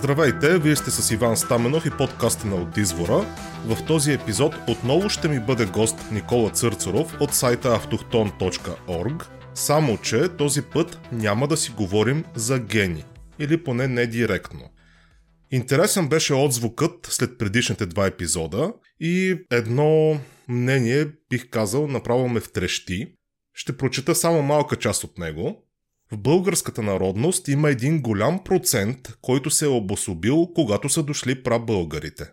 Здравейте, вие сте с Иван Стаменов и подкаста на От Извора. В този епизод отново ще ми бъде гост Никола Църцаров от сайта автохтон.орг, само че този път няма да си говорим за гени, или поне не директно. Интересен беше отзвукът след предишните два епизода и едно мнение, бих казал, направо ме втрещи. Ще прочета само малка част от него. В българската народност има един голям процент, който се е обособил, когато са дошли прабългарите.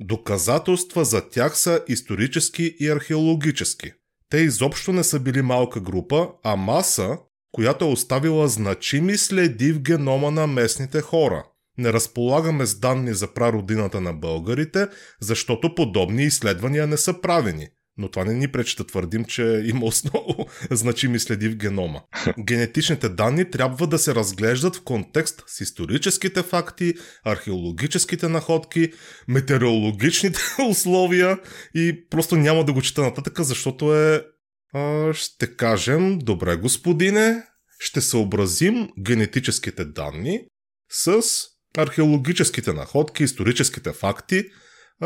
Доказателства за тях са исторически и археологически. Те изобщо не са били малка група, а маса, която е оставила значими следи в генома на местните хора. Не разполагаме с данни за прародината на българите, защото подобни изследвания не са правени. Но това не ни пречи да твърдим, че има основно значими следи в генома. Генетичните данни трябва да се разглеждат в контекст с историческите факти, археологическите находки, метеорологичните условия и просто няма да го чета нататък, защото е... ще кажем, добре господине, ще съобразим генетическите данни с археологическите находки, историческите факти,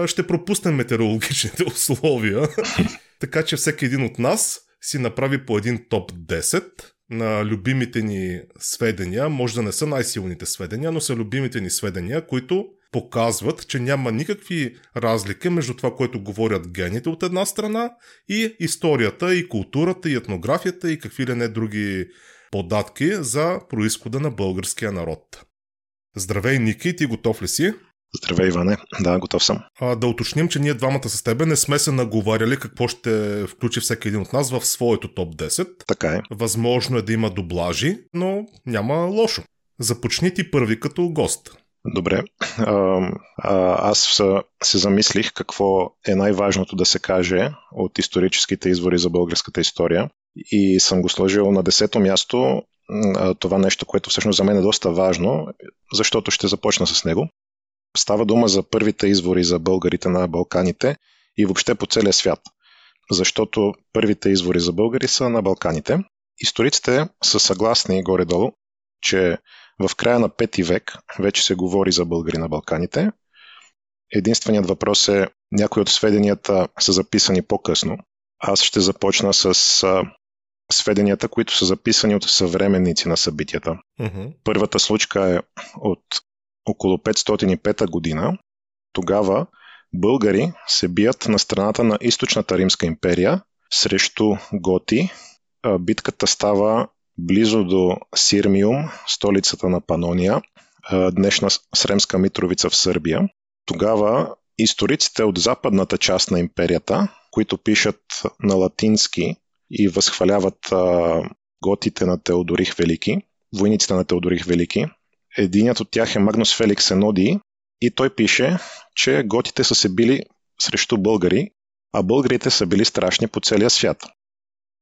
ще пропуснем метеорологичните условия, така че всеки един от нас си направи по един топ 10 на любимите ни сведения, може да не са най-силните сведения, но са любимите ни сведения, които показват, че няма никакви разлики между това, което говорят гените от една страна и историята, и културата, и етнографията, и какви ли не други податки за произхода на българския народ. Здравей, Ники, ти готов ли си? Здравей, Иване. Да, готов съм. Да уточним, че ние двамата с тебе не сме се наговаряли какво ще включи всеки един от нас в своето топ 10. Така е. Възможно е да има дублажи, но няма лошо. Започни ти първи като гост. Добре. Аз се замислих какво е най-важното да се каже от историческите извори за българската история и съм го сложил на 10-то място. Това нещо, което всъщност за мен е доста важно, защото ще започна с него. Става дума за първите извори за българите на Балканите и въобще по целия свят, защото първите извори за българи са на Балканите. Историците са съгласни горе-долу, че в края на 5 век вече се говори за българи на Балканите. Единственият въпрос е, някои от сведенията са записани по-късно. Аз ще започна с сведенията, които са записани от съвременници на събитията. Първата случка е от около 505 година. Тогава българи се бият на страната на източната Римска империя срещу готи. Битката става близо до Сирмиум, столицата на Панония, днешна Сремска Митровица в Сърбия. Тогава историците от западната част на империята, които пишат на латински и възхваляват готите на Теодорих Велики, войниците на Теодорих Велики. Единият от тях е Магнус Феликс Енодии и той пише, че готите са се били срещу българи, а българите са били страшни по целия свят.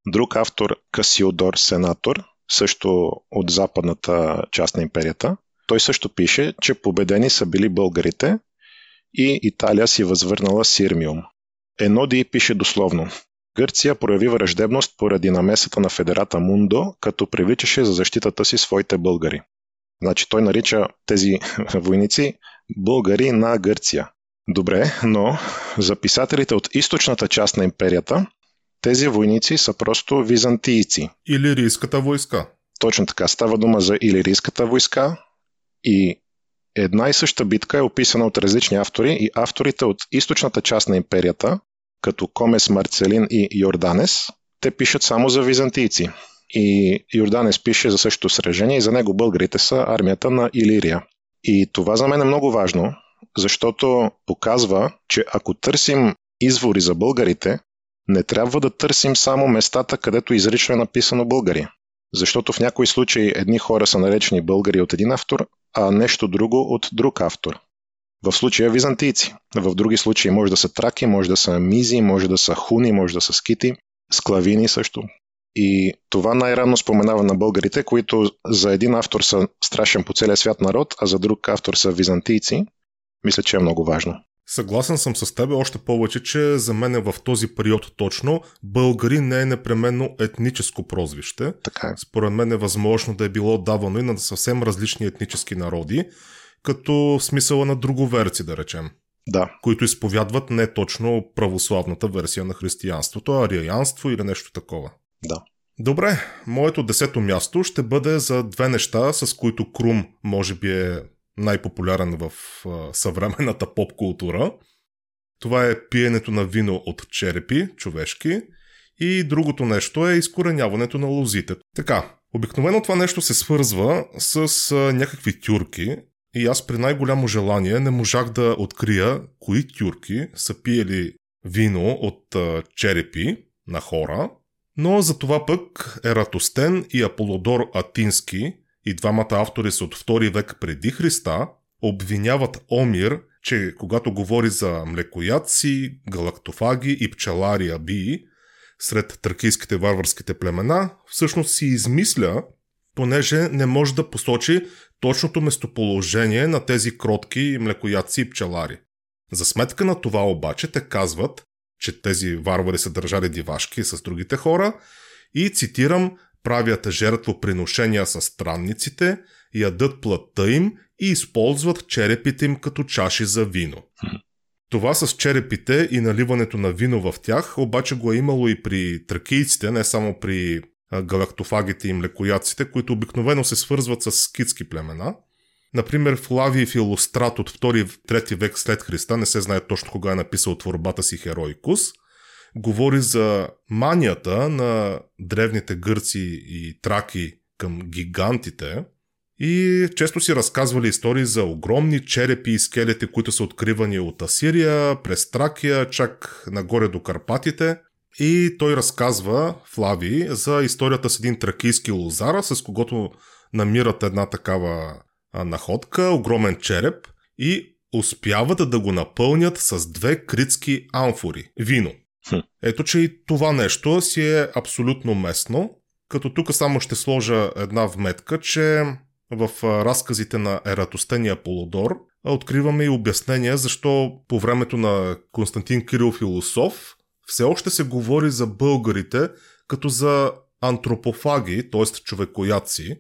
Друг автор, Касиодор Сенатор, също от западната част на империята, той също пише, че победени са били българите и Италия си възвърнала Сирмиум. Енодий пише дословно: Гърция прояви враждебност поради намесата на Федерата Мундо, като привличаше за защитата си своите българи. Значи той нарича тези войници българи на Гърция. Добре, но за писателите от източната част на империята тези войници са просто византийци. Илирийската войска. Точно така, става дума за Илирийската войска и една и съща битка е описана от различни автори и авторите от източната част на империята, като Комес Марцелин и Йорданес, те пишат само за византийци. И Йорданес пише за същото сражение и за него българите са армията на Илирия. И това за мен е много важно, защото показва, че ако търсим извори за българите, не трябва да търсим само местата, където изрично е написано българи. Защото в някои случаи едни хора са наречени българи от един автор, а нещо друго от друг автор. В случая византийци. В други случаи може да са траки, може да са мизи, може да са хуни, може да са скити, склавини също. И това най-рано споменава на българите, които за един автор са страшен по целия свят народ, а за друг автор са византийци. Мисля, че е много важно. Съгласен съм с теб, още повече, че за мен в този период точно българи не е непременно етническо прозвище. Така. Според мен е възможно да е било давано и на съвсем различни етнически народи. като в смисъла на друговерци, да речем. Да. Които изповядват не точно православната версия на християнството, а арианство или нещо такова. Да. Добре, моето 10-то място ще бъде за две неща, с които Крум може би е най-популярен в съвременната поп-култура. Това е пиенето на вино от черепи, човешки, и другото нещо е изкореняването на лозите. Така, обикновено това нещо се свързва с някакви тюрки, и аз при най-голямо желание не можах да открия кои тюрки са пиели вино от черепи на хора, но за това пък Ератостен и Аполодор Атински, и двамата автори са от 2 век преди Христа, обвиняват Омир, че когато говори за млекоядци, галактофаги и пчелари абии сред тракийските варварските племена, всъщност си измисля, понеже не може да посочи точното местоположение на тези кротки, млекоядци и пчелари. За сметка на това обаче те казват, че тези варвари са държали дивашки с другите хора и, цитирам, правят жертвоприношения с странниците, ядат плътта им и използват черепите им като чаши за вино. Това с черепите и наливането на вино в тях обаче го е имало и при тракийците, не само при галактофагите и млекоядците, които обикновено се свързват с скитски племена. Например, Флавий Филострат от 2-3 век след Христа, не се знае точно кога е написал творбата си Хероикус, говори за манията на древните гърци и траки към гигантите и често си разказвали истории за огромни черепи и скелети, които са откривани от Асирия, през Тракия, чак нагоре до Карпатите. И той разказва, Флавий, за историята с един тракийски лозар, с когото намират една такава находка, огромен череп, и успяват да го напълнят с 2 критски амфори вино. Ето, че и това нещо си е абсолютно местно, като тук само ще сложа една вметка, че в разказите на Ератостен и Аполодор откриваме и обяснение защо по времето на Константин Кирил Философ все още се говори за българите като за антропофаги, т.е. човекоядци.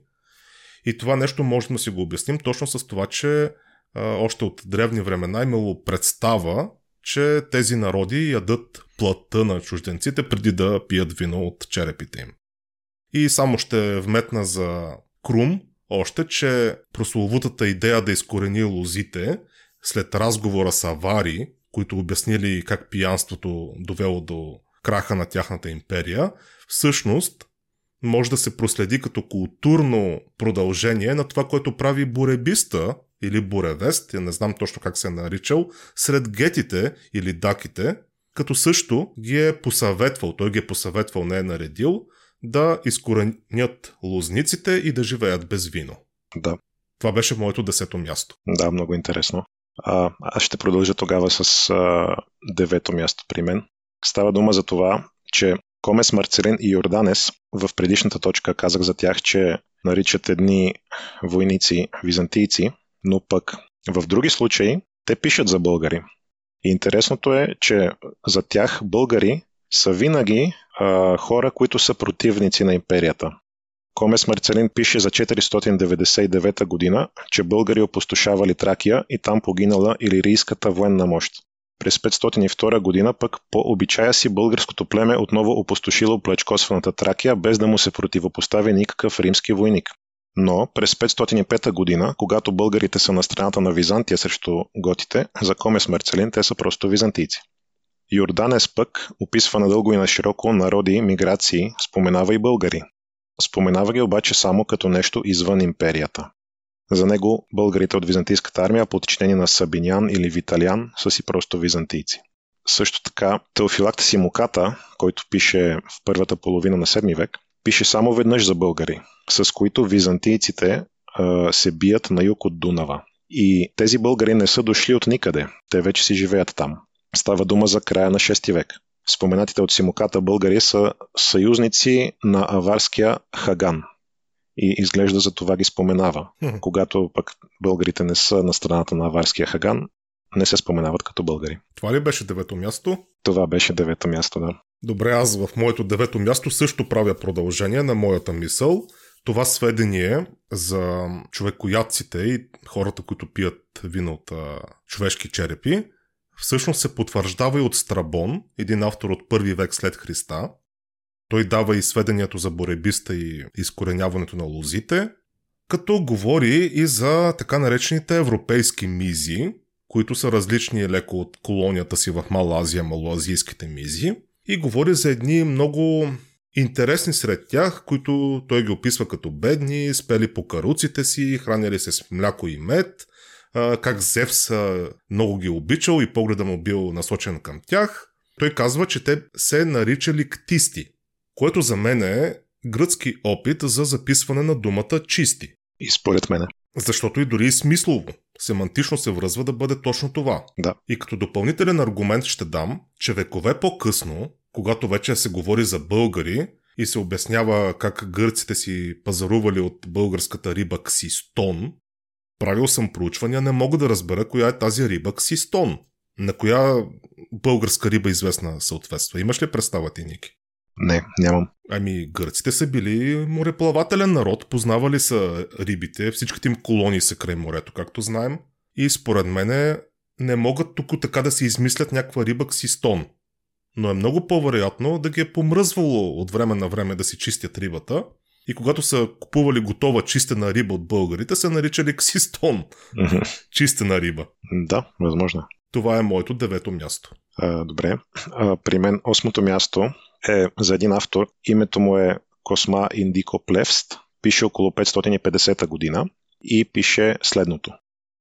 И това нещо можем да си го обясним точно с това, че още от древни времена имало представа, че тези народи ядат плътта на чужденците преди да пият вино от черепите им. И само ще вметна за Крум още, че прословутата идея да изкорени лозите след разговора с авари, които обяснили как пиянството довело до краха на тяхната империя, всъщност може да се проследи като културно продължение на това, което прави буребиста или буревест, я не знам точно как се е наричал, сред гетите или даките, като също ги е посъветвал, той ги е посъветвал, не е наредил, да изкоренят лозниците и да живеят без вино. Да. Това беше моето 10-то място. Да, много интересно. Аз ще продължа тогава с 9-то място при мен. Става дума за това, че Комес Марцелин и Йорданес, в предишната точка казах за тях, че наричат едни войници византийци, но пък в други случаи те пишат за българи. И интересното е, че за тях българи са винаги хора, които са противници на империята. Комес Марцелин пише за 499 година, че българи опустошавали Тракия и там погинала илирийската военна мощ. През 502 година пък по обичая си българското племе отново опустошило плячкосваната Тракия, без да му се противопостави никакъв римски войник. Но през 505 година, когато българите са на страната на Византия срещу готите, за Комес Марцелин те са просто византийци. Йорданес пък описва надълго и на широко народи, миграции, споменава и българи. Споменава ги обаче само като нещо извън империята. За него българите от византийската армия, подчинени на Сабинян или Виталиан, са си просто византийци. Също така Теофилакт Симоката, който пише в първата половина на 7 век, пише само веднъж за българи, с които византийците се бият на юг от Дунава. И тези българи не са дошли от никъде, те вече си живеят там. Става дума за края на 6 век. Споменатите от Симоката българи са съюзници на аварския Хаган. И изглежда за това ги споменава. Когато пък българите не са на страната на аварския Хаган, не се споменават като българи. Това ли беше 9-то място? Това беше 9-то място, да. Добре, аз в моето 9-то място също правя продължение на моята мисъл, Това сведение за човекоядците и хората, които пият вино от човешки черепи, всъщност се потвърждава и от Страбон, един автор от първи век след Христа. Той дава и сведението за боребиста и изкореняването на лозите, като говори и за така наречените европейски мизи, които са различни леко от колонията си в Мала Азия, малоазийските мизи, и говори за едни много интересни сред тях, които той ги описва като бедни, спели по каруците си, хранили се с мляко и мед, как Зевс много ги обичал и погледа му бил насочен към тях. Той казва, че те се наричали ктисти, което за мен е гръцки опит за записване на думата чисти. И според мен. Защото и дори смислово, семантично се връзва да бъде точно това. Да. И като допълнителен аргумент ще дам, че векове по-късно, когато вече се говори за българи и се обяснява как гърците си пазарували от българската риба ксистон, правил съм проучвания, не мога да разбера коя е тази риба ксистон. На коя българска риба известна съответства? Имаш ли представа ти, Ники? Не, нямам. Ами, гърците са били мореплавателен народ, познавали са рибите, всичките им колонии са край морето, както знаем. И според мене не могат тук така да се измислят някаква риба ксистон. Но е много по-вероятно да ги е помръзвало от време на време да си чистят рибата. И когато са купували готова чистена риба от българите, са наричали ксистон. Чистена риба. Да, възможно. Това е моето 9-то място. Добре. При мен 8-то място е за един автор. Името му е Косма Индикоплевст. Пише около 550 година и пише следното.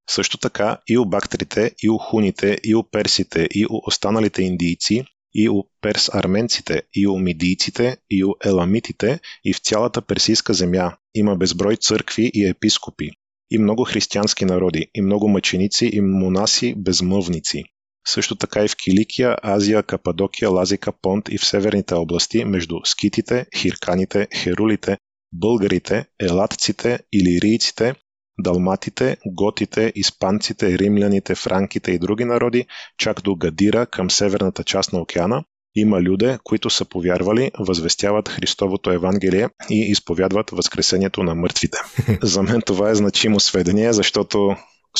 Също така и у бактрите, и у хуните, и у персите, и у останалите индийци, и у перс-арменците, и у мидийците, и у еламитите, и в цялата персийска земя има безброй църкви и епископи, и много християнски народи, и много мъченици, и монаси, безмълвници. Също така и в Киликия, Азия, Кападокия, Лазика, Понт и в северните области между скитите, хирканите, херулите, българите, елатците, илирийците, далматите, готите, испанците, римляните, франките и други народи, чак до Гадира към северната част на океана, има люде, които са повярвали, възвестяват Христовото Евангелие и изповядват възкресението на мъртвите. За мен това е значимо сведение, защото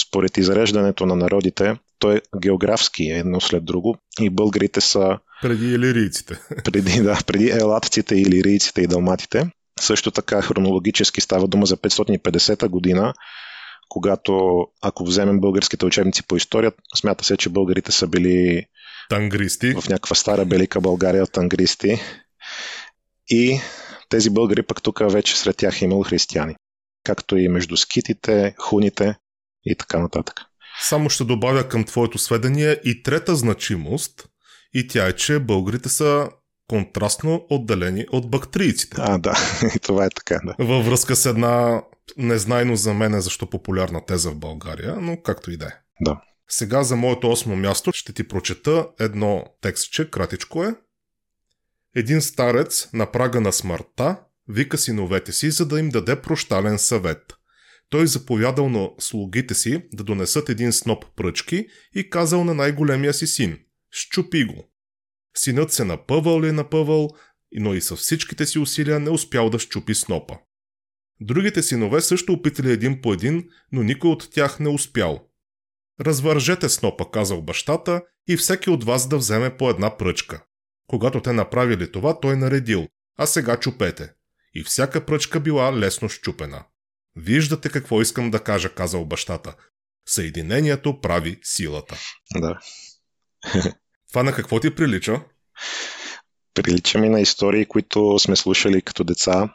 според изреждането на народите, то е географски едно след друго и българите са... Преди илирийците. Преди елатците, илирийците и далматите. Също така хронологически става дума за 550 година, когато, ако вземем българските учебници по история, смята се, че българите са били тангристи в някаква стара Велика България, тангристи, и тези българи пък тук вече сред тях имало християни, както и между скитите, хуните и така нататък. Само ще добавя към твоето сведение и трета значимост, и тя е, че българите са контрастно отделени от бактрийците. Да, и това е така, да. Във връзка с една незнайно за мен защо популярна теза в България, но както и да е. Да. Сега за моето 8-о място ще ти прочета едно текстче, кратичко е. Един старец на прага на смъртта вика синовете си, за да им даде прощален съвет. Той заповядал на слугите си да донесат един сноп пръчки и казал на най-големия си син: «Счупи го». Синът се напъвал, но и със всичките си усилия не успял да счупи снопа. Другите синове също опитали един по един, но никой от тях не успял. «Развържете снопа», казал бащата, «и всеки от вас да вземе по една пръчка». Когато те направили това, той наредил: «А сега чупете». И всяка пръчка била лесно счупена. «Виждате какво искам да кажа», казал бащата. «Съединението прави силата». Да. Това на какво ти прилича? Прилича ми на истории, които сме слушали като деца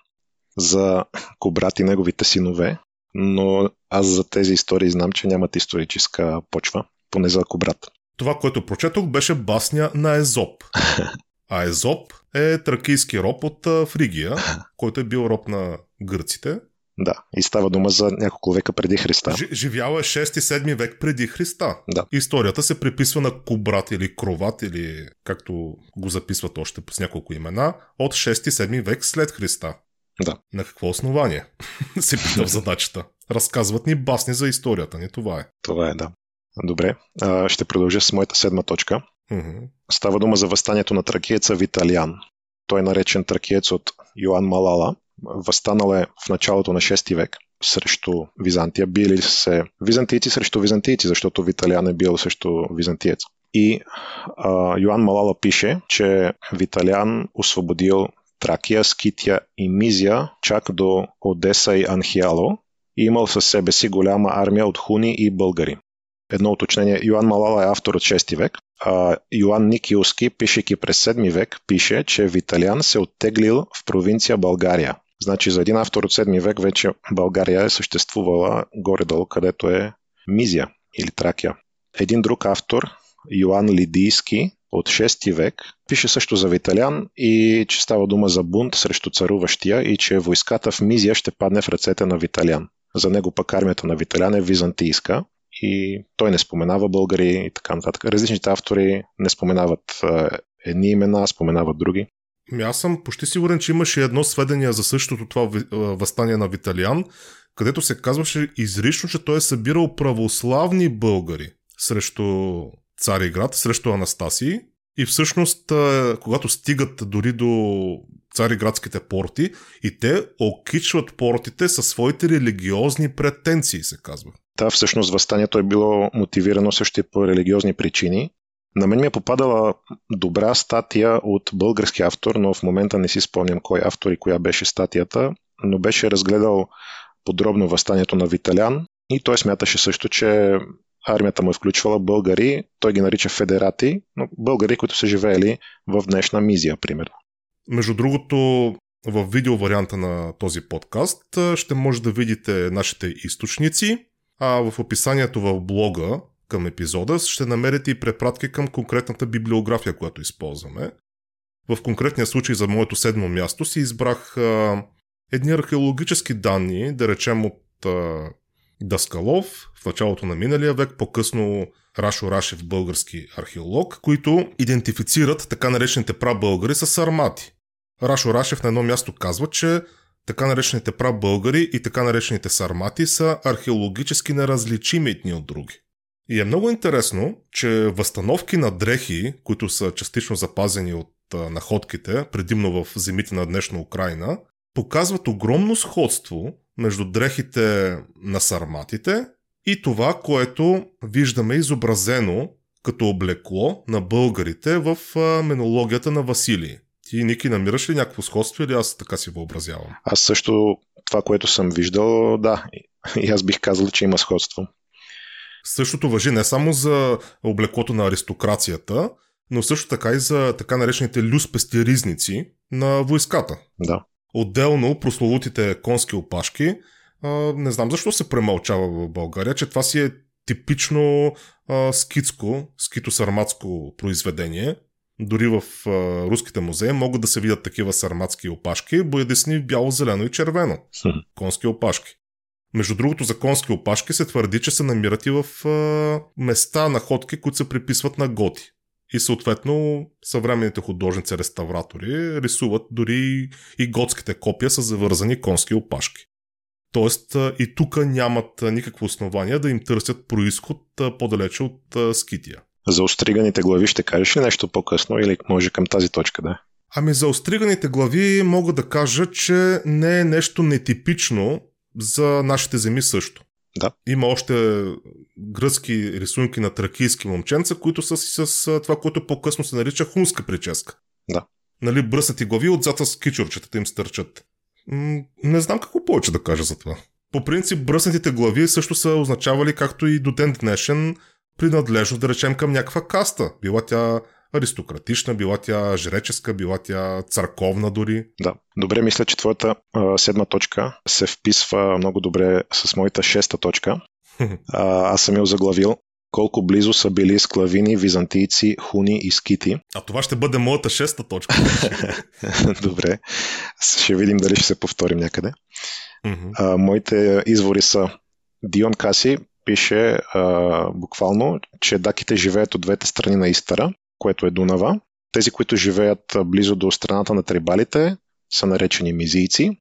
за Кубрат и неговите синове, но аз за тези истории знам, че нямат историческа почва, поне за Кубрат. Това, което прочетох, беше басня на Езоп. А Езоп е тракийски роб от Фригия, който е бил роб на гърците. Да, и става дума за няколко века преди Христа. Живяла е 6-7 век преди Христа. Да. Историята се приписва на Кубрат или Кроват, или както го записват още с няколко имена, от 6-7 век след Христа. Да. На какво основание? Се питам в задачата. Разказват ни басни за историята ни, това е. Това е, да. Добре, ще продължа с моята 7-ма точка. Става дума за възстанието на тракиеца Виталиан. Той е наречен тракиец от Йоан Малала, Възстанала е в началото на 6 век срещу Византия. Били се византийци срещу византийци, защото Виталиан е бил срещу византиец. И Йоан Малала пише, че Виталиан освободил Тракия, Скития и Мизия, чак до Одеса и Анхиало, и имал със себе си голяма армия от хуни и българи. Едно уточнение, Йоан Малала е автор от 6 век, а Йоан Никиуски, пишейки през 7 век, пише, че Виталиан се оттеглил в провинция България. Значи за един автор от 7 век вече България е съществувала горе-долу, където е Мизия или Тракия. Един друг автор, Йоан Лидийски, от 6 век, пише също за Виталиан и че става дума за бунт срещу царуващия и че войската в Мизия ще падне в ръцете на Виталиан. За него пък армията на Виталиан е византийска и той не споменава българи и така нататък. Различните автори не споменават едни имена, споменават други. Аз съм почти сигурен, че имаше едно сведение за същото това възстание на Виталиан, където се казваше изрично, че той е събирал православни българи срещу Цариград, срещу Анастасии, и всъщност, когато стигат дори до цариградските порти, и те окичват портите със своите религиозни претенции, се казва. Да, всъщност въстанието е било мотивирано също и по религиозни причини. На мен ми е попадала добра статия от български автор, но в момента не си спомням кой автор и коя беше статията, но беше разгледал подробно въстанието на Виталиан и той смяташе също, че армията му е включвала българи, той ги нарича федерати, но българи, които са живеели в днешна Мизия, примерно. Между другото, в видео варианта на този подкаст ще може да видите нашите източници, а в описанието в блога към епизода ще намерите и препратки към конкретната библиография, която използваме. В конкретния случай за моето 7-мо място си избрах едни археологически данни, да речем от Даскалов в началото на миналия век, по-късно Рашо Рашев, български археолог, които идентифицират така наречените прабългари с сармати. Рашо Рашев на едно място казва, че така наречените прабългари и така наречените сармати са археологически неразличими едни от други. И е много интересно, че възстановки на дрехи, които са частично запазени от находките, предимно в земите на днешна Украина, показват огромно сходство между дрехите на сарматите и това, което виждаме изобразено като облекло на българите в менологията на Васили. Ти, Ники, намираш ли някакво сходство или аз така си въобразявам? Аз също това, което съм виждал, да. И аз бих казал, че има сходство. Същото важи не само за облеклото на аристокрацията, но също така и за така наречените люспестиризници на войската. Да. Отделно прословутите конски опашки, не знам защо се премълчава в България, че това си е типично скитско, скито-сарматско произведение. Дори в руските музеи могат да се видят такива сарматски опашки, боядисни в бяло, зелено и червено. Конски опашки. Между другото, за конски опашки се твърди, че се намират и в места, находки, които се приписват на готи. И съответно съвременните художници-реставратори рисуват дори и готските копия с завързани конски опашки. Тоест и тук нямат никакво основание да им търсят происход по-далече от Скития. За остриганите глави ще кажеш ли нещо по-късно или може към тази точка, да? Ами за остриганите глави мога да кажа, че не е нещо нетипично за нашите земи също. Да. Има още гръцки рисунки на тракийски момченца, които са с това, което по-късно се нарича хунска прическа. Да. Нали, бръснати глави, отзад с кичурчетата им стърчат. Не знам какво повече да кажа за това. По принцип, бръснатите глави също са означавали, както и до ден днешен, принадлежност, да речем, към някаква каста. Била тя аристократична, била тя жреческа, била тя църковна дори. Да. Добре, мисля, че твоята 7-ма точка се вписва много добре с моята 6-та точка. Аз съм я озаглавил. Колко близо са били склавини, византийци, хуни и скити. А това ще бъде моята 6-та точка. Добре. Ще видим дали ще се повторим някъде. Моите извори са Дион Каси пише буквално, че даките живеят от двете страни на Истъра, което е Дунава. Тези, които живеят близо до страната на трибалите, са наречени мизийци,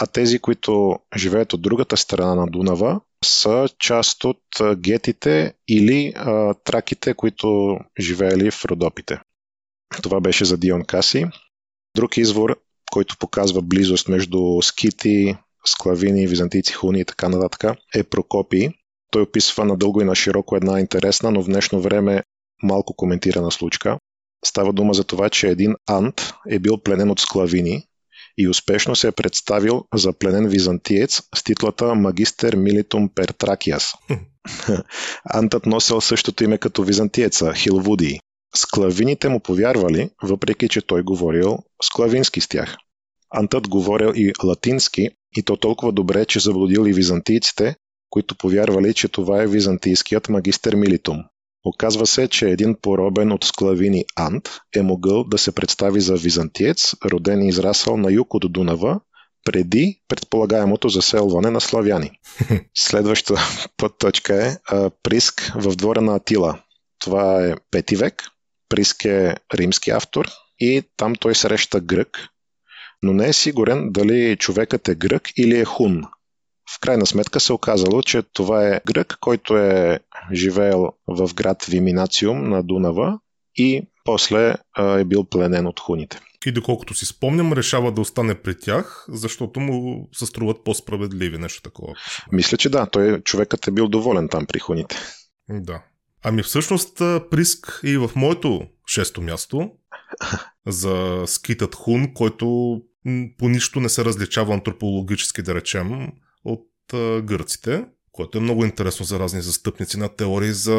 а тези, които живеят от другата страна на Дунава, са част от гетите или траките, които живеели в Родопите. Това беше за Дион Каси. Друг извор, който показва близост между скити, склавини, византийци, хуни и така нататък, е Прокопий. Той описва надълго и на широко една интересна, но в днешно време малко коментирана случка. Става дума за това, че един ант е бил пленен от склавини и успешно се е представил за пленен византиец с титлата Магистер Милитум Пертракиас. Антът носел същото име като византиеца – Хилвудий. Склавините му повярвали, въпреки че той говорил склавински с тях. Антът говорил и латински, и то толкова добре, че заблудил и византийците, които повярвали, че това е византийският магистер милитум. Оказва се, че един поробен от склавини ант е могъл да се представи за византиец, роден и израсъл на юг от Дунава, преди предполагаемото заселване на славяни. Следващата подточка е Приск в двора на Атила. Това е 5 век. Приск е римски автор и там той среща грък, но не е сигурен дали човекът е грък или е хун. В крайна сметка се оказало, че това е грък, който е живеел в град Виминациум на Дунава и после е бил пленен от хуните. И доколкото си спомням, решава да остане при тях, защото му се струват по-справедливи, нещо такова. Мисля, че да. Човекът е бил доволен там при хуните. Да. Ами всъщност Приск и в моето 6-то място за скитът хун, който по нищо не се различава антропологически, да речем, от гърците, което е много интересно за разни застъпници на теории за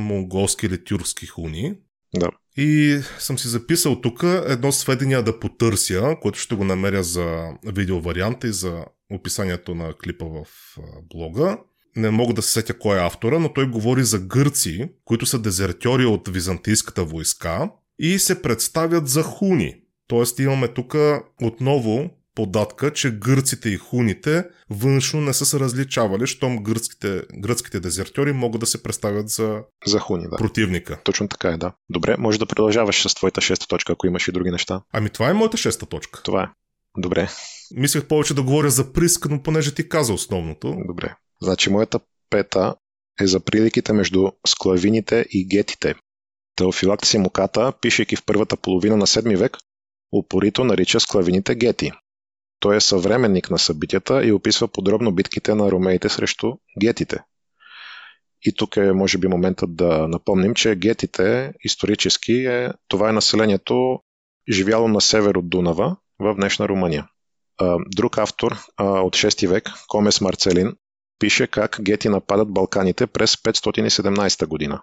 монголски или тюркски хуни. Да. И съм си записал тук едно сведение да потърся, което ще го намеря за видеоварианта и за описанието на клипа в блога. Не мога да се сетя кой е автора, но той говори за гърци, които са дезертьори от византийската войска и се представят за хуни. Тоест имаме тук отново податка, че гърците и хуните външно не са се различавали, щом гръцките дезертьори могат да се представят за хуни, да. Противника. Точно така е, да. Добре, може да продължаваш с твоята 6-та точка, ако имаш и други неща. Ами това е моята 6-та точка. Това е. Добре. Мислех повече да говоря за Приск, но понеже ти каза основното. Добре. Значи моята 5-та е за приликите между склавините и гетите. Теофилакт Симоката, пишейки в първата половина на 7 век, упорито нарича склавините гети. Той е съвременник на събитията и описва подробно битките на ромеите срещу гетите. И тук е, може би, моментът да напомним, че гетите исторически това е населението, живяло на север от Дунава, в днешна Румъния. Друг автор от 6 век, Комес Марцелин, пише как гети нападат Балканите през 517 година.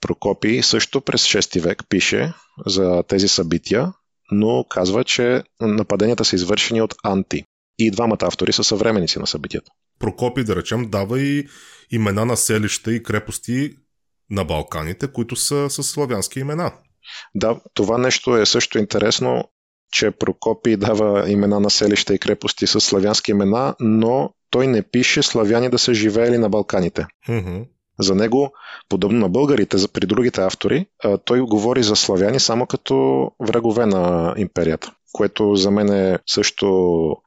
Прокопий също през 6 век пише за тези събития, но казва, че нападенията са извършени от анти. И двамата автори са съвременици на събитията. Прокопий, да речем, дава и имена на селища и крепости на Балканите, които са с славянски имена. Да, това нещо е също интересно, че Прокопий дава имена на селища и крепости с славянски имена, но той не пише славяни да са живеели на Балканите. За него, подобно на българите, при другите автори, той говори за славяни само като врагове на империята, което за мен е също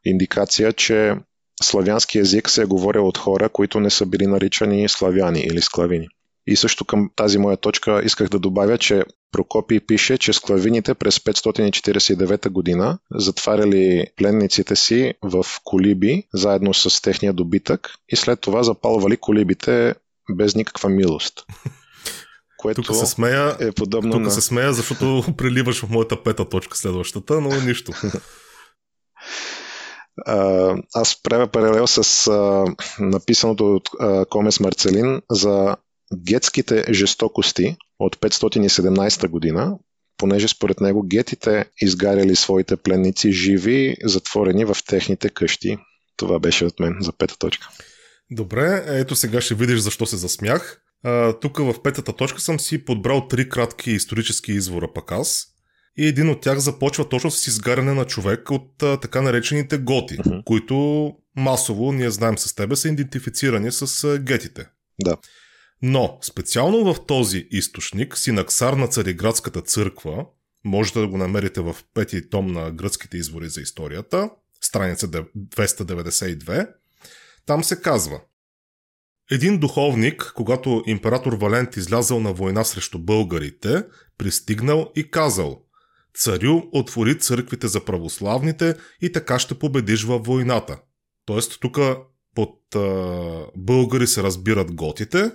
индикация, че славянски език се е говорил от хора, които не са били наричани славяни или склавини. И също към тази моя точка исках да добавя, че Прокопий пише, че склавините през 549 година затваряли пленниците си в колиби, заедно с техния добитък, и след това запалвали колибите без никаква милост. Което тук се смея, е подобно тук на... се смея, защото преливаш в моята 5-та точка следващата, но нищо. Аз правя паралел с написаното от Комес Марцелин за гетските жестокости от 517 година, понеже според него гетите изгаряли своите пленници живи, затворени в техните къщи. Това беше от мен за 5-та точка. Добре, ето сега ще видиш защо се засмях. Тук в 5-та точка съм си подбрал 3 кратки исторически извора пък аз. И един от тях започва точно с изгаряне на човек от така наречените готи, които масово, ние знаем с тебе, са идентифицирани с гетите. Да. Но специално в този източник, синаксар на Цариградската църква, можете да го намерите в 5-ти том на гръцките извори за историята, страница 292, там се казва: един духовник, когато император Валент излязъл на война срещу българите, пристигнал и казал: Царю, отвори църквите за православните и така ще победиш във войната. Тоест тук под българи се разбират готите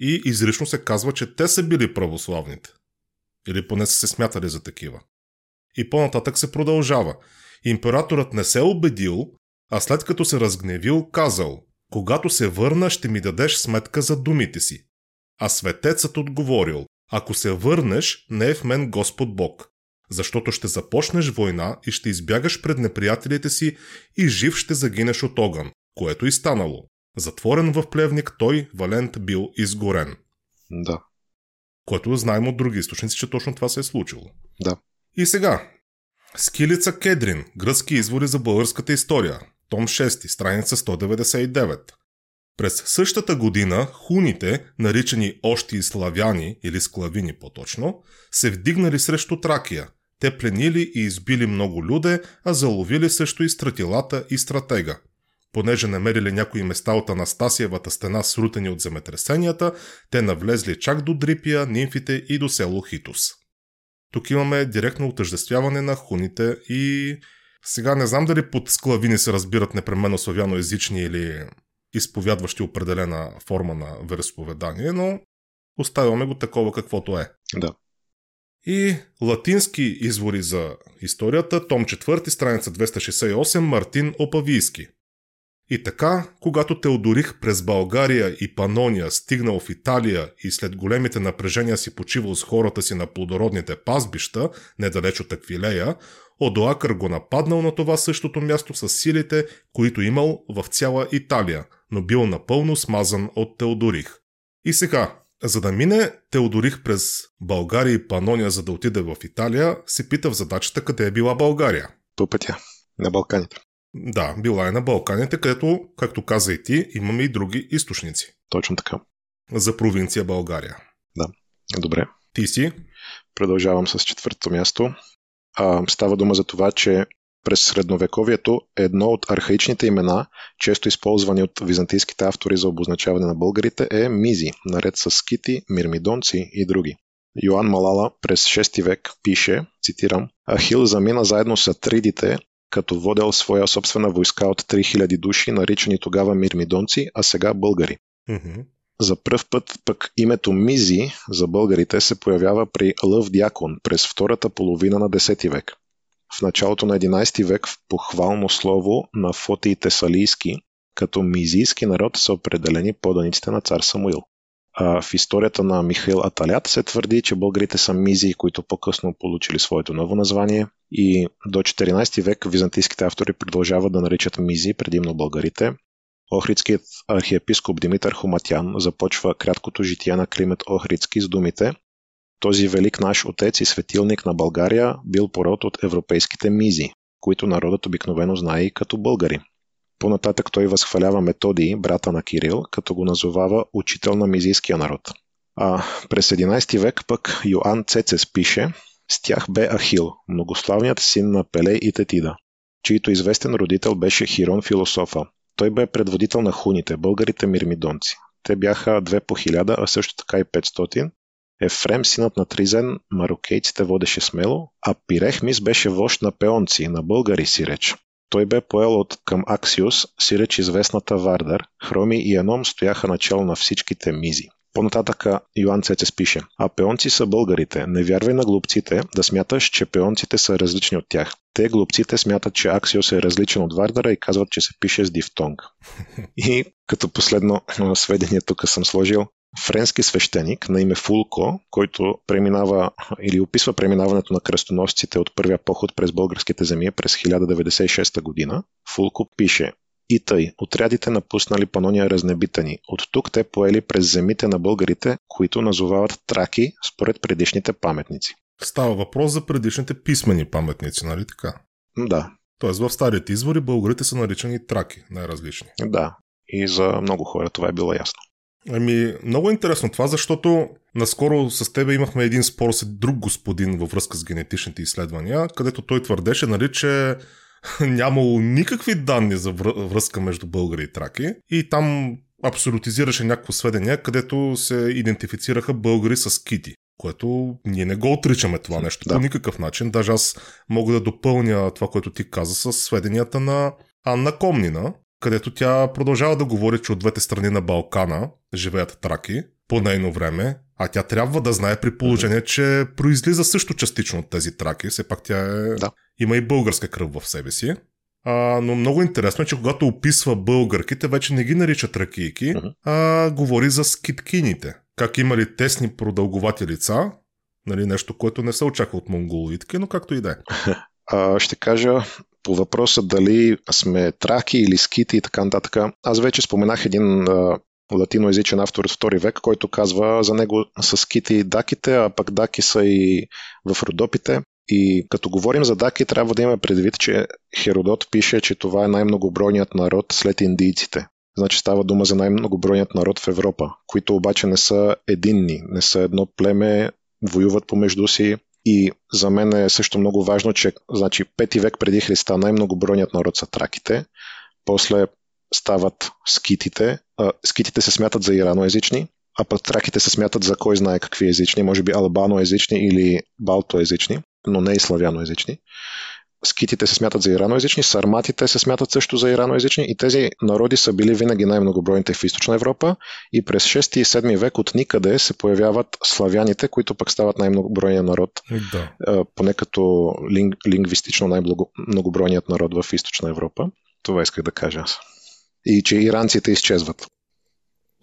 и изрично се казва, че те са били православните. Или поне са се смятали за такива. И по-нататък се продължава. Императорът не се убедил, а след като се разгневил, казал: когато се върна, ще ми дадеш сметка за думите си. А светецът отговорил: ако се върнеш, не е в мен Господ Бог, защото ще започнеш война и ще избягаш пред неприятелите си и жив ще загинеш от огън, което и станало. Затворен в плевник, той, Валент, бил изгорен. Да. Което знаем от други източници, че точно това се е случило. Да. И сега. Скилица Кедрин. Гръцки извори за българската история. Том 6, страница 199. През същата година хуните, наричани още и славяни или склавини по-точно, се вдигнали срещу Тракия. Те пленили и избили много люде, а заловили също и стратилата и стратега. Понеже намерили някои места от Анастасиевата стена срутени от земетресенията, те навлезли чак до Дрипия, Нимфите и до село Хитос. Тук имаме директно отъждествяване на хуните и... Сега не знам дали под склавини се разбират непременно славяноязични или изповядващи определена форма на вероисповедание, но оставяме го такова каквото е. Да. И латински извори за историята, том 4, страница 268, Мартин Опавийски. И така, когато Теодорих през България и Панония стигнал в Италия и след големите напрежения си почивал с хората си на плодородните пазбища, недалеч от Аквилея, Одоакър го нападнал на това същото място с силите, които имал в цяла Италия, но бил напълно смазан от Теодорих. И сега, за да мине Теодорих през България и Панония, за да отиде в Италия, се пита в задачата къде е била България. По пътя, на Балканите. Да, била е на Балканите, където, както каза и ти, имаме и други източници. Точно така. За провинция България. Да, добре. Ти си? Продължавам с четвъртото място. Става дума за това, че през средновековието едно от архаичните имена, често използвани от византийските автори за обозначаване на българите, е Мизи, наред с скити, мирмидонци и други. Йоан Малала през 6 век пише, цитирам: Ахил замина заедно с атридите, като водел своя собствена войска от 3000 души, наричани тогава мирмидонци, а сега българи. Mm-hmm. За пръв път пък името Мизи за българите се появява при Лъв Дякон през втората половина на 10 век. В началото на 11 век в похвално слово на Фотий Тесалийски, като мизийски народ са определени поданиците на цар Самуил. А в историята на Михаил Аталят се твърди, че българите са мизии, които по-късно получили своето ново название, и до 14 век византийските автори продължават да наричат мизи предимно българите. Охридският архиепископ Димитър Хоматян започва краткото житие на Климент Охридски с думите: този велик наш отец и светилник на България бил пород от европейските мизи, които народът обикновено знае и като българи. Понататък той възхвалява Методий, брата на Кирил, като го назовава учител на мизийския народ. А през 11 век пък Йоан Цецес пише: с тях бе Ахил, многославният син на Пелей и Тетида, чийто известен родител беше Хирон Философа. Той бе предводител на хуните, българите мирмидонци. Те бяха 2 по 1000, а също така и 500. Ефрем, синът на Тризен, марокейците водеше смело, а Пирехмис беше вожд на пеонци, на българи сиреч. Той бе поел от към Аксиус, сиреч известната Вардар, Хроми и Еном стояха начало на всичките мизи. Понататъка Йоан Цецес пише: а пеонци са българите, не вярвай на глупците да смяташ, че пеонците са различни от тях. Те, глупците, смятат, че Аксиос е различен от Вардара и казват, че се пише с дифтонг. И като последно сведение тук съм сложил френски свещеник на име Фулко, който преминава или описва преминаването на кръстоносците от първия поход през българските земи през 1096 година. Фулко пише: и тъй, отрядите напуснали Панония разнебитани. От тук те поели през земите на българите, които назовават траки според предишните паметници. Става въпрос за предишните писмени паметници, нали така? Да. Тоест в старите извори българите са наричани траки, най-различни. Да, и за много хора това е било ясно. Ами, много е интересно това, защото наскоро с тебе имахме един спор с друг господин във връзка с генетичните изследвания, където той твърдеше, нали, че нямало никакви данни за връзка между българи и траки и там абсолютизираше някакво сведение, където се идентифицираха българи с скити, което ние не го отричаме това нещо по никакъв начин. Даже аз мога да допълня това, което ти каза, с сведенията на Анна Комнина, където тя продължава да говори, че от двете страни на Балкана живеят траки по нейно време, а тя трябва да знае при положение, че произлиза също частично от тези траки, все пак тя е... има и българска кръв в себе си. Но много интересно е, че когато описва българките, вече не ги нарича тракийки, а говори за скиткините. Как имали тесни продълговати лица, нали, нещо, което не се очаква от монголоидки, но както и да е. Ще кажа по въпроса дали сме траки или скити и така нататък. Аз вече споменах един латиноязичен автор от 2 век, който казва за него са скити и даките, а пък даки са и в Родопите. И като говорим за даки, трябва да имаме предвид, че Херодот пише, че това е най-многобройният народ след индийците. Значи става дума за най-многобройният народ в Европа, които обаче не са единни, не са едно племе, воюват помежду си. И за мен е също много важно, че значи 5 век преди Христа най-многобройният народ са траките, после стават скитите, скитите се смятат за ираноязични, а пък траките се смятат за кой знае какви езични, може би албаноязични или балтоязични, но не и славяноязични. Скитите се смятат за ираноязични, сарматите се смятат също за ираноязични и тези народи са били винаги най-многобройните в Източна Европа и през 6 и 7 век от никъде се появяват славяните, които пък стават най-многобройният народ, поне като лингвистично най-многобройният народ в Източна Европа. Това исках да кажа аз. И че иранците изчезват.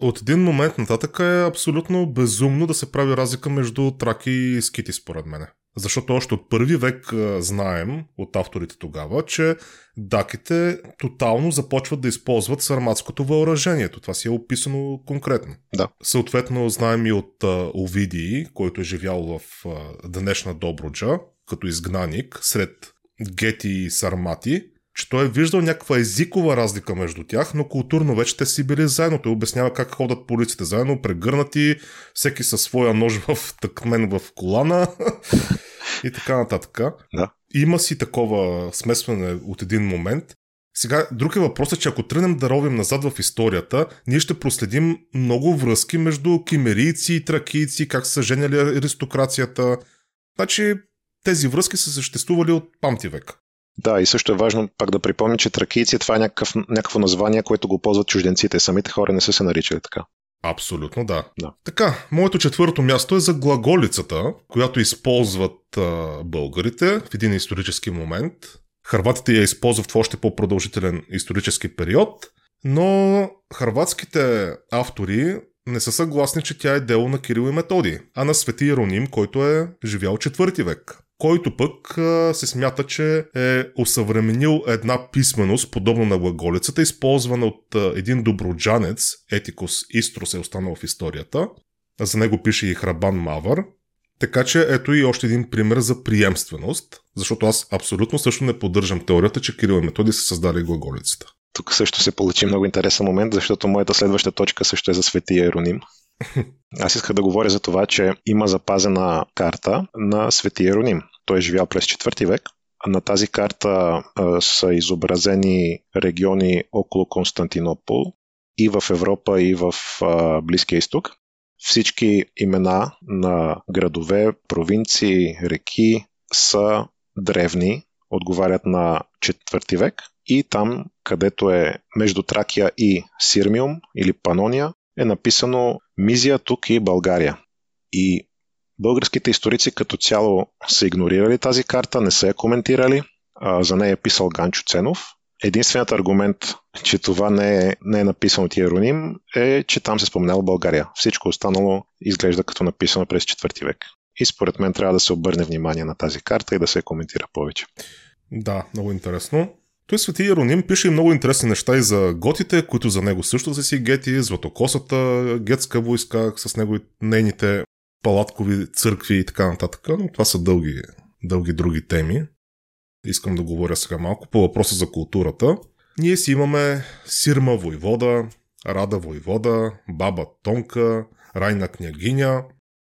От един момент нататък е абсолютно безумно да се прави разлика между траки и скити, според мене. Защото още от 1 век знаем от авторите тогава, че даките тотално започват да използват сарматското въоръжение. Това си е описано конкретно. Да. Съответно знаем и от Овидий, който е живял в днешна Добруджа, като изгнаник сред гети и сармати, че той е виждал някаква езикова разлика между тях, но културно вече те си били заедно. Той обяснява как ходят по улиците заедно, прегърнати, всеки със своя нож в тъкмен в колана и така нататък. Да. Има си такова смесване от един момент. Сега, друг е въпросът, че ако тръгнем да ровим назад в историята, ние ще проследим много връзки между кимерийци и тракийци, как са женяли аристокрацията. Значи тези връзки са съществували от памти век. Да, и също е важно пак да припомня, че тракийци това е някакво название, което го ползват чужденците. Самите хора не са се наричали така. Абсолютно, да. Така, моето 4-то място е за глаголицата, която използват българите в един исторически момент. Хърватите я използват в още по-продължителен исторически период, но хърватските автори не са съгласни, че тя е дело на Кирил и Методий, а на Свети Йероним, който е живял 4 век. Който пък се смята, че е осъвременил една писменост, подобно на глаголицата, използвана от един доброджанец, Етикос Истрос е останал в историята. За него пише и Храбан Мавър. Така че ето и още един пример за приемственост, защото аз абсолютно също не поддържам теорията, че Кирил и Методий са създали глаголицата. Тук също се получи много интересен момент, защото моята следваща точка също е за Свети Йероним. Аз исках да говоря за това, че има запазена карта на Свети Йероним. Той е живял през 4 век. На тази карта са изобразени региони около Константинопол и в Европа, и в Близкия изток. Всички имена на градове, провинции, реки са древни, отговарят на 4 век и там, където е между Тракия и Сирмиум или Панония, е написано Мизия, тук и България. И българските историци като цяло са игнорирали тази карта, не са я коментирали. За нея е писал Ганчо Ценов. Единственият аргумент, че това не е написано от Йероним, е, че там се споменала България. Всичко останало изглежда като написано през 4 век. И според мен трябва да се обърне внимание на тази карта и да се я коментира повече. Да, много интересно. Той Свети Йероним пише и много интересни неща и за готите, които за него също са си гети, Златокосата, гетска войска с него и нейните палаткови църкви и така нататък, но това са дълги други теми. Искам да говоря сега малко по въпроса за културата. Ние си имаме Сирма войвода, Рада войвода, Баба Тонка, Райна княгиня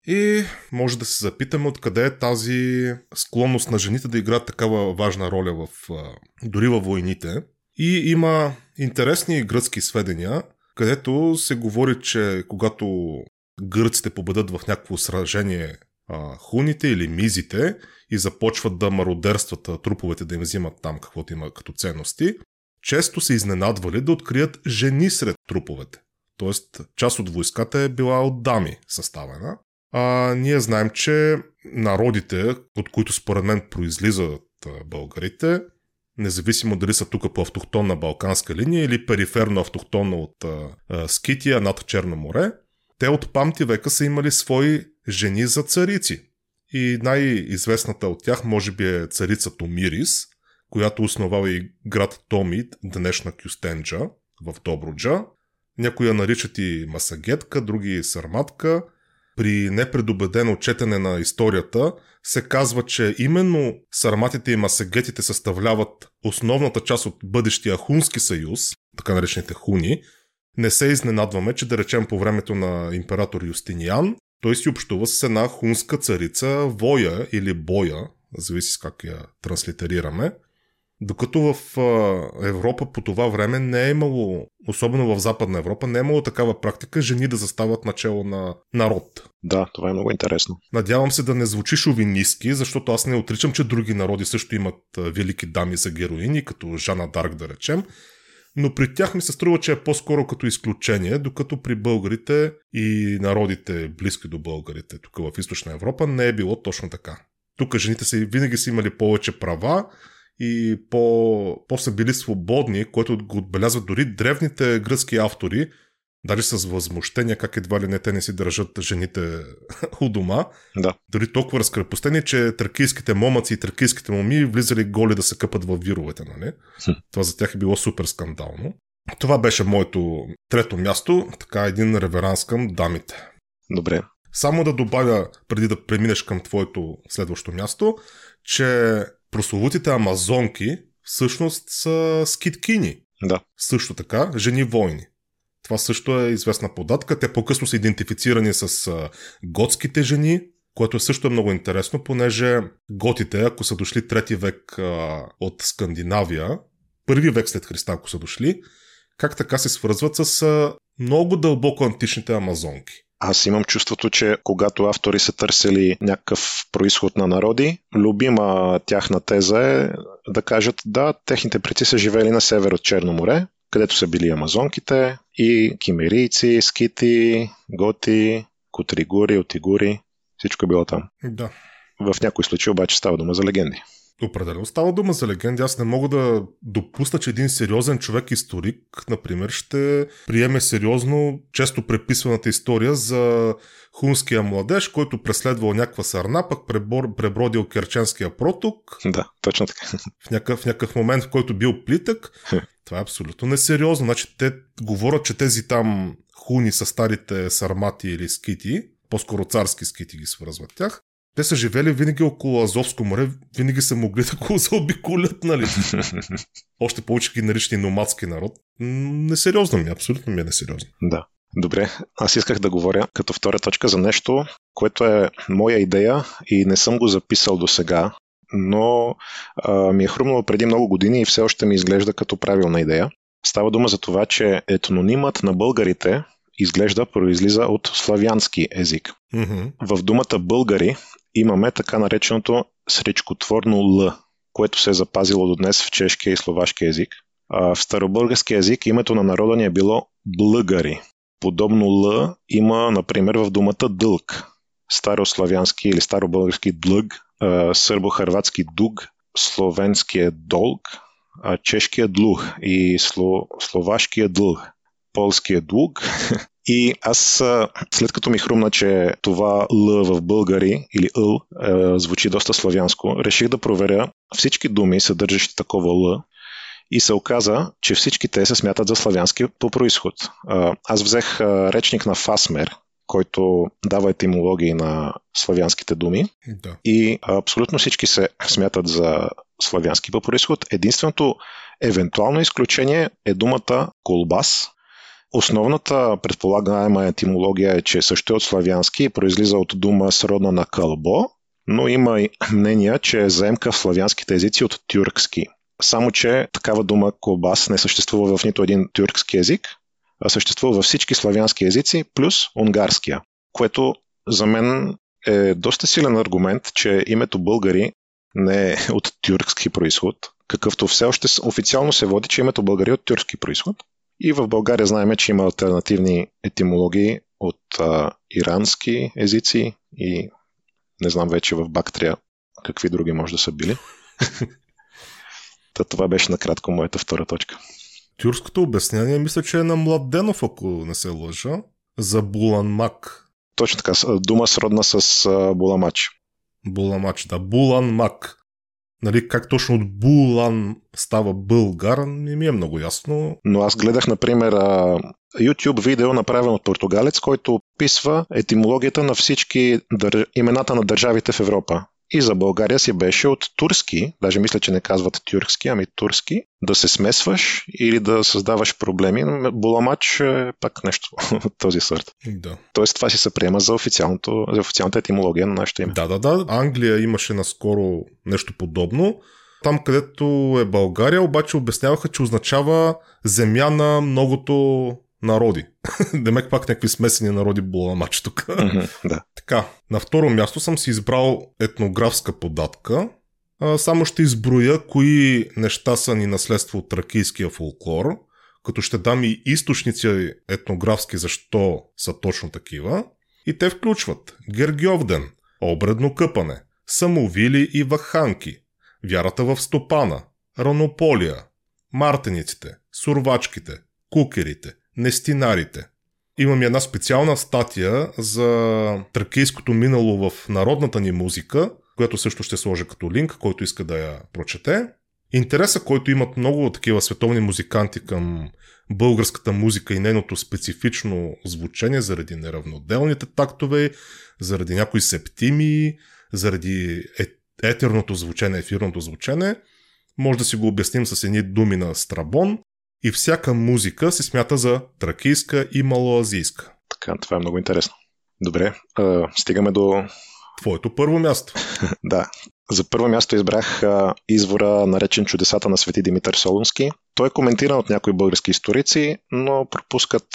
и може да се запитаме откъде е тази склонност на жените да играят такава важна роля дори във войните. И има интересни гръцки сведения, където се говори, че когато гърците победат в някакво сражение хуните или мизите и започват да мародерстват труповете, да им взимат там каквото има като ценности, често се изненадвали да открият жени сред труповете. Тоест, част от войската е била от дами съставена. Ние знаем, че народите, от които според мен произлизат българите, независимо дали са тук по автохтонна балканска линия или периферно автохтонна от Скития над Черно море, те от памти века са имали свои жени за царици. И най-известната от тях може би е царица Томирис, която основава и град Томит, днешна Кюстенджа, в Добруджа. Някои я наричат и Масагетка, други Сарматка. При непредубедено четене на историята се казва, че именно сарматите и масагетите съставляват основната част от бъдещия хунски съюз, така наречените хуни. Не се изненадваме, че да речем по времето на император Юстиниан, той си общува с една хунска царица Воя или Боя, зависи как я транслитерираме. Докато в Европа по това време не е имало, особено в Западна Европа, не е имало такава практика жени да застават начело на народ. Да, това е много интересно. Надявам се да не звучи шовинистки, защото аз не отричам, че други народи също имат велики дами за героини, като Жана Дарк да речем, но при тях ми се струва, че е по-скоро като изключение, докато при българите и народите близки до българите тук в Източна Европа не е било точно така. Тук жените са винаги са имали повече права, и по-са били свободни, което го отбелязват дори древните гръцки автори, даже с възмущение, как едва ли не те не си държат жените у дома. Да. Дори толкова разкрепостени, че тракийските момъци и тракийските моми влизали голи да се къпат във вировете. Нали? Това за тях е било супер скандално. Това беше моето трето място, така един реверанс към дамите. Добре. Само да добавя, преди да преминеш към твоето следващо място, че прословутите амазонки всъщност са скиткини. Да. Също така жени войни. Това също е известна податка. Те по-късно са идентифицирани с готските жени, което също е много интересно, понеже готите, ако са дошли 3 век от Скандинавия, 1 век след Христа, ако са дошли, как така се свързват с много дълбоко античните амазонки. Аз имам чувството, че когато автори са търсили някакъв произход на народи, любима тяхна теза е да кажат да, техните предци са живели на север от Черно море, където са били амазонките и кимерийци, скити, готи, котригури, отигури, всичко е било там. Да. В някои случаи обаче става дума за легенди. Определено става дума за легенди. Аз не мога да допусна, че един сериозен човек-историк, например, ще приеме сериозно често преписваната история за хунския младеж, който преследвал някаква сарна, пък пребродил Керченския проток. Да, точно така. В някакъв момент, в който бил плитък. Това е абсолютно несериозно. Значи те говорят, че тези там хуни са старите сармати или скити, по-скоро царски скити ги свързват тях. Те са живели винаги около Азовско море, винаги са могли да го заобиколят, нали? Още повече ги наричани номадски народ. Несериозно ми, абсолютно ми е несериозно. Да. Добре, аз исках да говоря като втора точка за нещо, което е моя идея и не съм го записал до сега, но ми е хрумнало преди много години и все още ми изглежда като правилна идея. Става дума за това, че етнонимът на българите изглежда произлиза от славянски език. Mm-hmm. В думата българи имаме така нареченото сречкотворно Л, което се е запазило до днес в чешкия и словашкия език. В старобългарски език името на народа ни е било Блъгари. Подобно Л има, например, в думата дълг. Старославянски или старобългарски длъг, сърбо-хърватски дуг, словенския долг, чешкия длух и словашкия длъг, полския длуг. И аз, след като ми хрумна, че това Л в българи или Л звучи доста славянско, реших да проверя всички думи, съдържащи такова Л, и се оказа, че всички те се смятат за славянски по происход. Аз взех речник на Фасмер, който дава етимологии на славянските думи, да. И абсолютно всички се смятат за славянски по происход. Единственото евентуално изключение е думата колбас. Основната предполагаема етимология е, че също е от славянски и произлиза от дума сродна на кълбо, но има и мнение, че е заемка в славянските езици от тюркски. Само че такава дума колбас не съществува в нито един тюркски език, а съществува във всички славянски езици плюс унгарския, което за мен е доста силен аргумент, че името българи не е от тюркски происход, какъвто все още официално се води, че името българи е от тюркски происход. И в България знаем, че има алтернативни етимологии от ирански езици и не знам вече в Бактрия какви други може да са били. Та това беше накратко моята втора точка. Тюркското обяснение мисля, че е на Младенов, ако не се лъжа, за буламак. Точно така, дума сродна с буламач. Буламач, да, буламак. Нали, как точно от булан става българ, не ми е много ясно. Но аз гледах, например, YouTube видео, направен от португалец, който описва етимологията на всички имената на държавите в Европа. И за България си беше от турски, даже мисля, че не казват тюркски, ами турски, да се смесваш или да създаваш проблеми. Буламач е пак нещо от този сорт. Да. Тоест това си се приема за официалната етимология на нашето име. Да. Англия имаше наскоро нещо подобно. Там, където е България, обаче обясняваха, че означава земя на многото народи. Демек пак някакви смесени народи буламач тук. Да. Така, на второ място съм си избрал етнографска податка. Само ще изброя кои неща са ни наследство от тракийския фолклор, като ще дам и източници етнографски защо са точно такива. И те включват Гергьовден, обредно къпане, самовили и ваханки, вярата в стопана, ранополия, мартениците, сурвачките, кукерите, нестинарите. Имам една специална статия за тракийското минало в народната ни музика, която също ще сложа като линк, който иска да я прочете. Интереса, който имат много такива световни музиканти към българската музика и нейното специфично звучение заради неравноделните тактове, заради някои септими, заради етерното звучение, ефирното звучение, може да си го обясним с едни думи на Страбон. И всяка музика се смята за тракийска и малоазийска. Така, това е много интересно. Добре, стигаме до... твоето първо място. Да, за първо място избрах извора, наречен Чудесата на Свети Димитър Солунски. Той е коментиран от някои български историци, но пропускат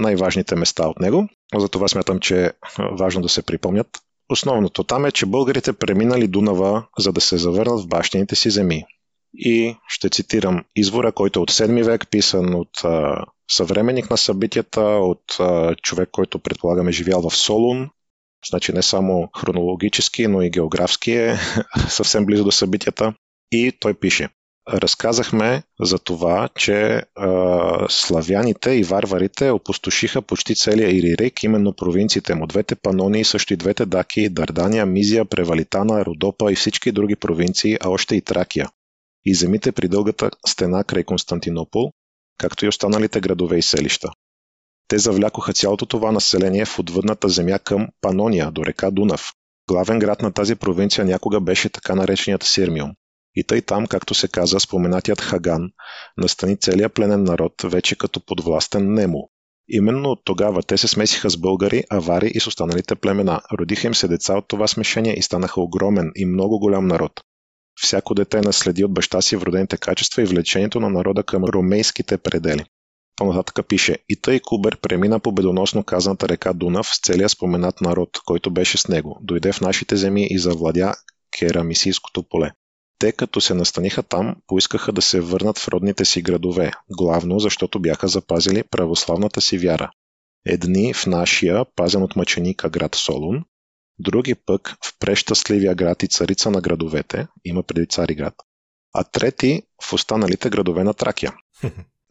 най-важните места от него. Затова смятам, че е важно да се припомнят. Основното там е, че българите преминали Дунава, за да се завърнат в бащините си земи. И ще цитирам извора, който е от 7 век, писан от съвременник на събитията, от човек, който предполагаме живял в Солун. Значи не само хронологически, но и географски е съвсем близо до събитията. И той пише: разказахме за това, че славяните и варварите опустошиха почти целия Ирирейк, именно провинциите му, двете Панони, също и двете Даки, Дардания, Мизия, Превалитана, Родопа и всички други провинции, а още и Тракия. И земите при дългата стена край Константинопол, както и останалите градове и селища. Те завлякоха цялото това население в отвъдната земя към Панония, до река Дунав. Главен град на тази провинция някога беше така нареченият Сирмиум. И тъй там, както се каза, споменатият Хаган настани целия пленен народ, вече като подвластен нему. Именно от тогава те се смесиха с българи, авари и с останалите племена. Родиха им се деца от това смешение и станаха огромен и много голям народ. Всяко дете наследи от баща си вродените качества и влечението на народа към ромейските предели. По-нататък пише: и тъй Кубер премина победоносно казаната река Дунав с целия споменат народ, който беше с него, дойде в нашите земи и завладя Керамисийското поле. Те, като се настаниха там, поискаха да се върнат в родните си градове, главно защото бяха запазили православната си вяра. Едни в нашия, пазен от мъченика град Солун, други пък в прещастливия град и царица на градовете, има преди Цариград, а трети в останалите градове на Тракия.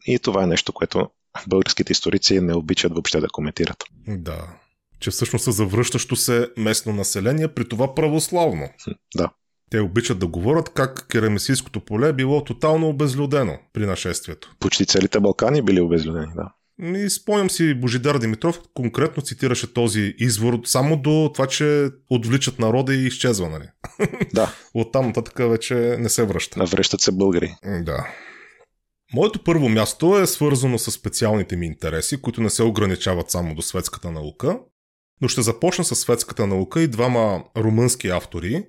И това е нещо, което българските историци не обичат въобще да коментират. Да, че всъщност е завръщащо се местно население, при това православно. Да. Те обичат да говорят как Керамисийското поле било тотално обезлюдено при нашествието. Почти целите Балкани били обезлюдени, да. И спомням си, Божидар Димитров конкретно цитираше този извор само до това, че отвличат народа и изчезва, нали? Да. Оттам нататък вече не се връща. А връщат се българи. Да. Моето първо място е свързано с специалните ми интереси, които не се ограничават само до светската наука, но ще започна с светската наука и двама румънски автори,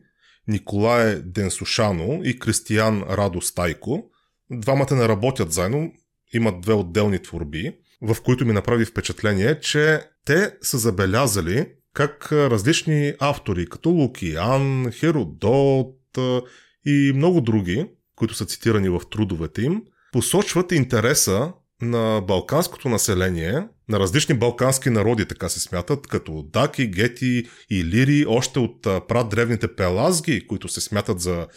Николае Денсушано и Кристиян Радо Стайко. Двамата не работят заедно, имат две отделни творби, в които ми направи впечатление, че те са забелязали как различни автори, като Лукиан, Херодот и много други, които са цитирани в трудовете им, посочват интереса на балканското население, на различни балкански народи, така се смятат, като даки, гети и лири, още от прадревните пелазги, които се смятат за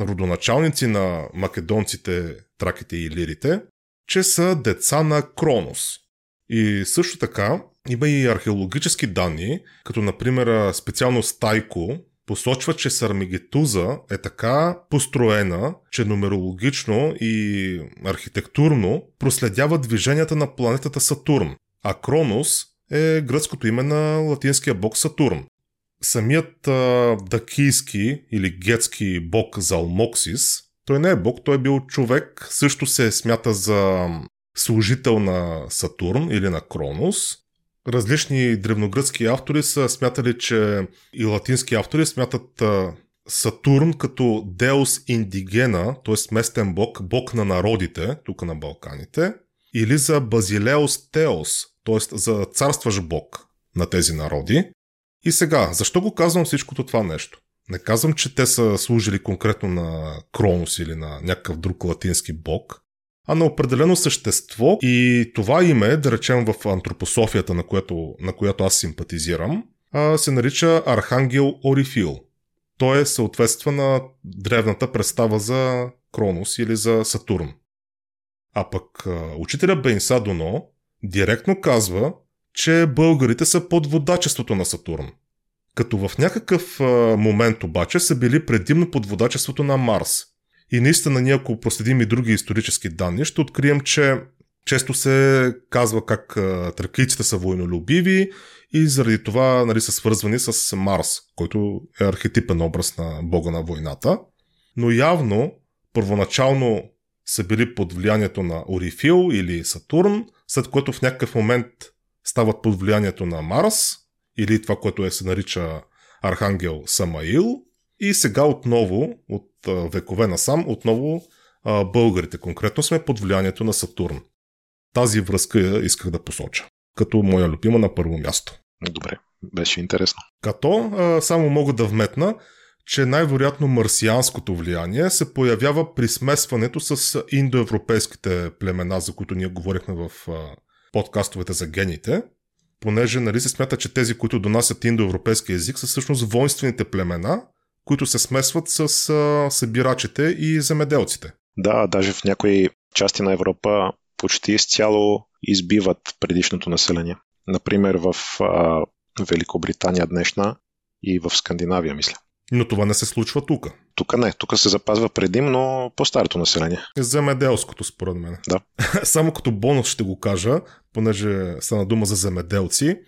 родоначалници на македонците, траките и лирите, че са деца на Кронос. И също така има и археологически данни, като например специално Стайко посочва, че Сармигетуза е така построена, че нумерологично и архитектурно проследява движенията на планетата Сатурн, а Кронос е гръцкото име на латинския бог Сатурн. Самият дакийски или гетски бог Залмоксис, той не е бог, той е бил човек, също се смята за служител на Сатурн или на Кронос. Различни древногръцки автори са смятали, че и латински автори смятат Сатурн като Деус Индигена, т.е. местен бог, бог на народите, тук на Балканите, или за Базилеус Теос, т.е. за царстваш бог на тези народи. И сега, защо го казвам всичкото това нещо? Не казвам, че те са служили конкретно на Кронос или на някакъв друг латински бог, а на определено същество, и това име, да речем в антропософията, на която аз симпатизирам, се нарича Архангел Орифил. Той е съответства на древната представа за Кронос или за Сатурн. А пък учителя Бенса Доно директно казва, че българите са под водачеството на Сатурн. Като в някакъв момент обаче са били предимно под водачеството на Марс. И наистина ние, ако проследим и други исторически данни, ще открием, че често се казва как тракийците са войнолюбиви и заради това, нали, са свързвани с Марс, който е архетипен образ на бога на войната. Но явно, първоначално са били под влиянието на Орифил или Сатурн, след което в някакъв момент стават под влиянието на Марс или това, което се нарича Архангел Самаил. И сега отново, от векове насам, отново българите конкретно сме под влиянието на Сатурн. Тази връзка исках да посоча, като моя любима на първо място. Добре, беше интересно. Като само мога да вметна, че най-вероятно марсианското влияние се появява при смесването с индоевропейските племена, за които ние говорихме в подкастовете за гените, понеже, нали, се смята, че тези, които донасят индоевропейски език, са всъщност воинствените племена, които се смесват с събирачите и земеделците. Да, даже в някои части на Европа почти изцяло избиват предишното население. Например, в Великобритания днешна и в Скандинавия, мисля. Но това не се случва тук. Тук не, тук се запазва предимно по-старото население. Земеделското, според мен. Да. Само като бонус ще го кажа, понеже стана дума за земеделци,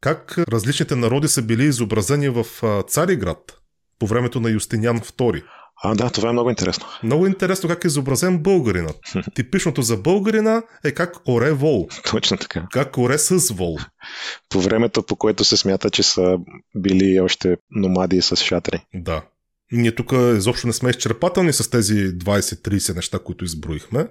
как различните народи са били изобразени в Цариград по времето на Юстиниан II. Да, това е много интересно. Много интересно как е изобразен българинът. Типичното за българина е как оре вол. Точно така. Как оре с вол. По времето, по което се смята, че са били още номади с шатри. Да. Ние тук изобщо не сме изчерпателни с тези 20-30 неща, които изброихме.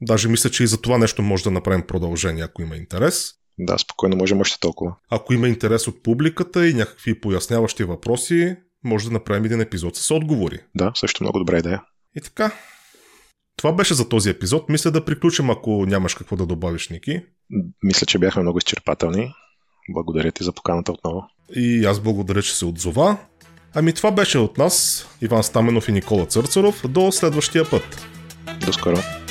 Даже мисля, че и за това нещо може да направим продължение, ако има интерес. Да, спокойно можем още толкова. Ако има интерес от публиката и някакви поясняващи въпроси, може да направим един епизод с отговори. Да, също много добра идея. И така. Това беше за този епизод. Мисля да приключим, ако нямаш какво да добавиш, Ники. Мисля, че бяхме много изчерпателни. Благодаря ти за поканата отново. И аз благодаря, че се отзова. Ами това беше от нас, Иван Стаменов и Никола Църцаров. До следващия път. До скоро.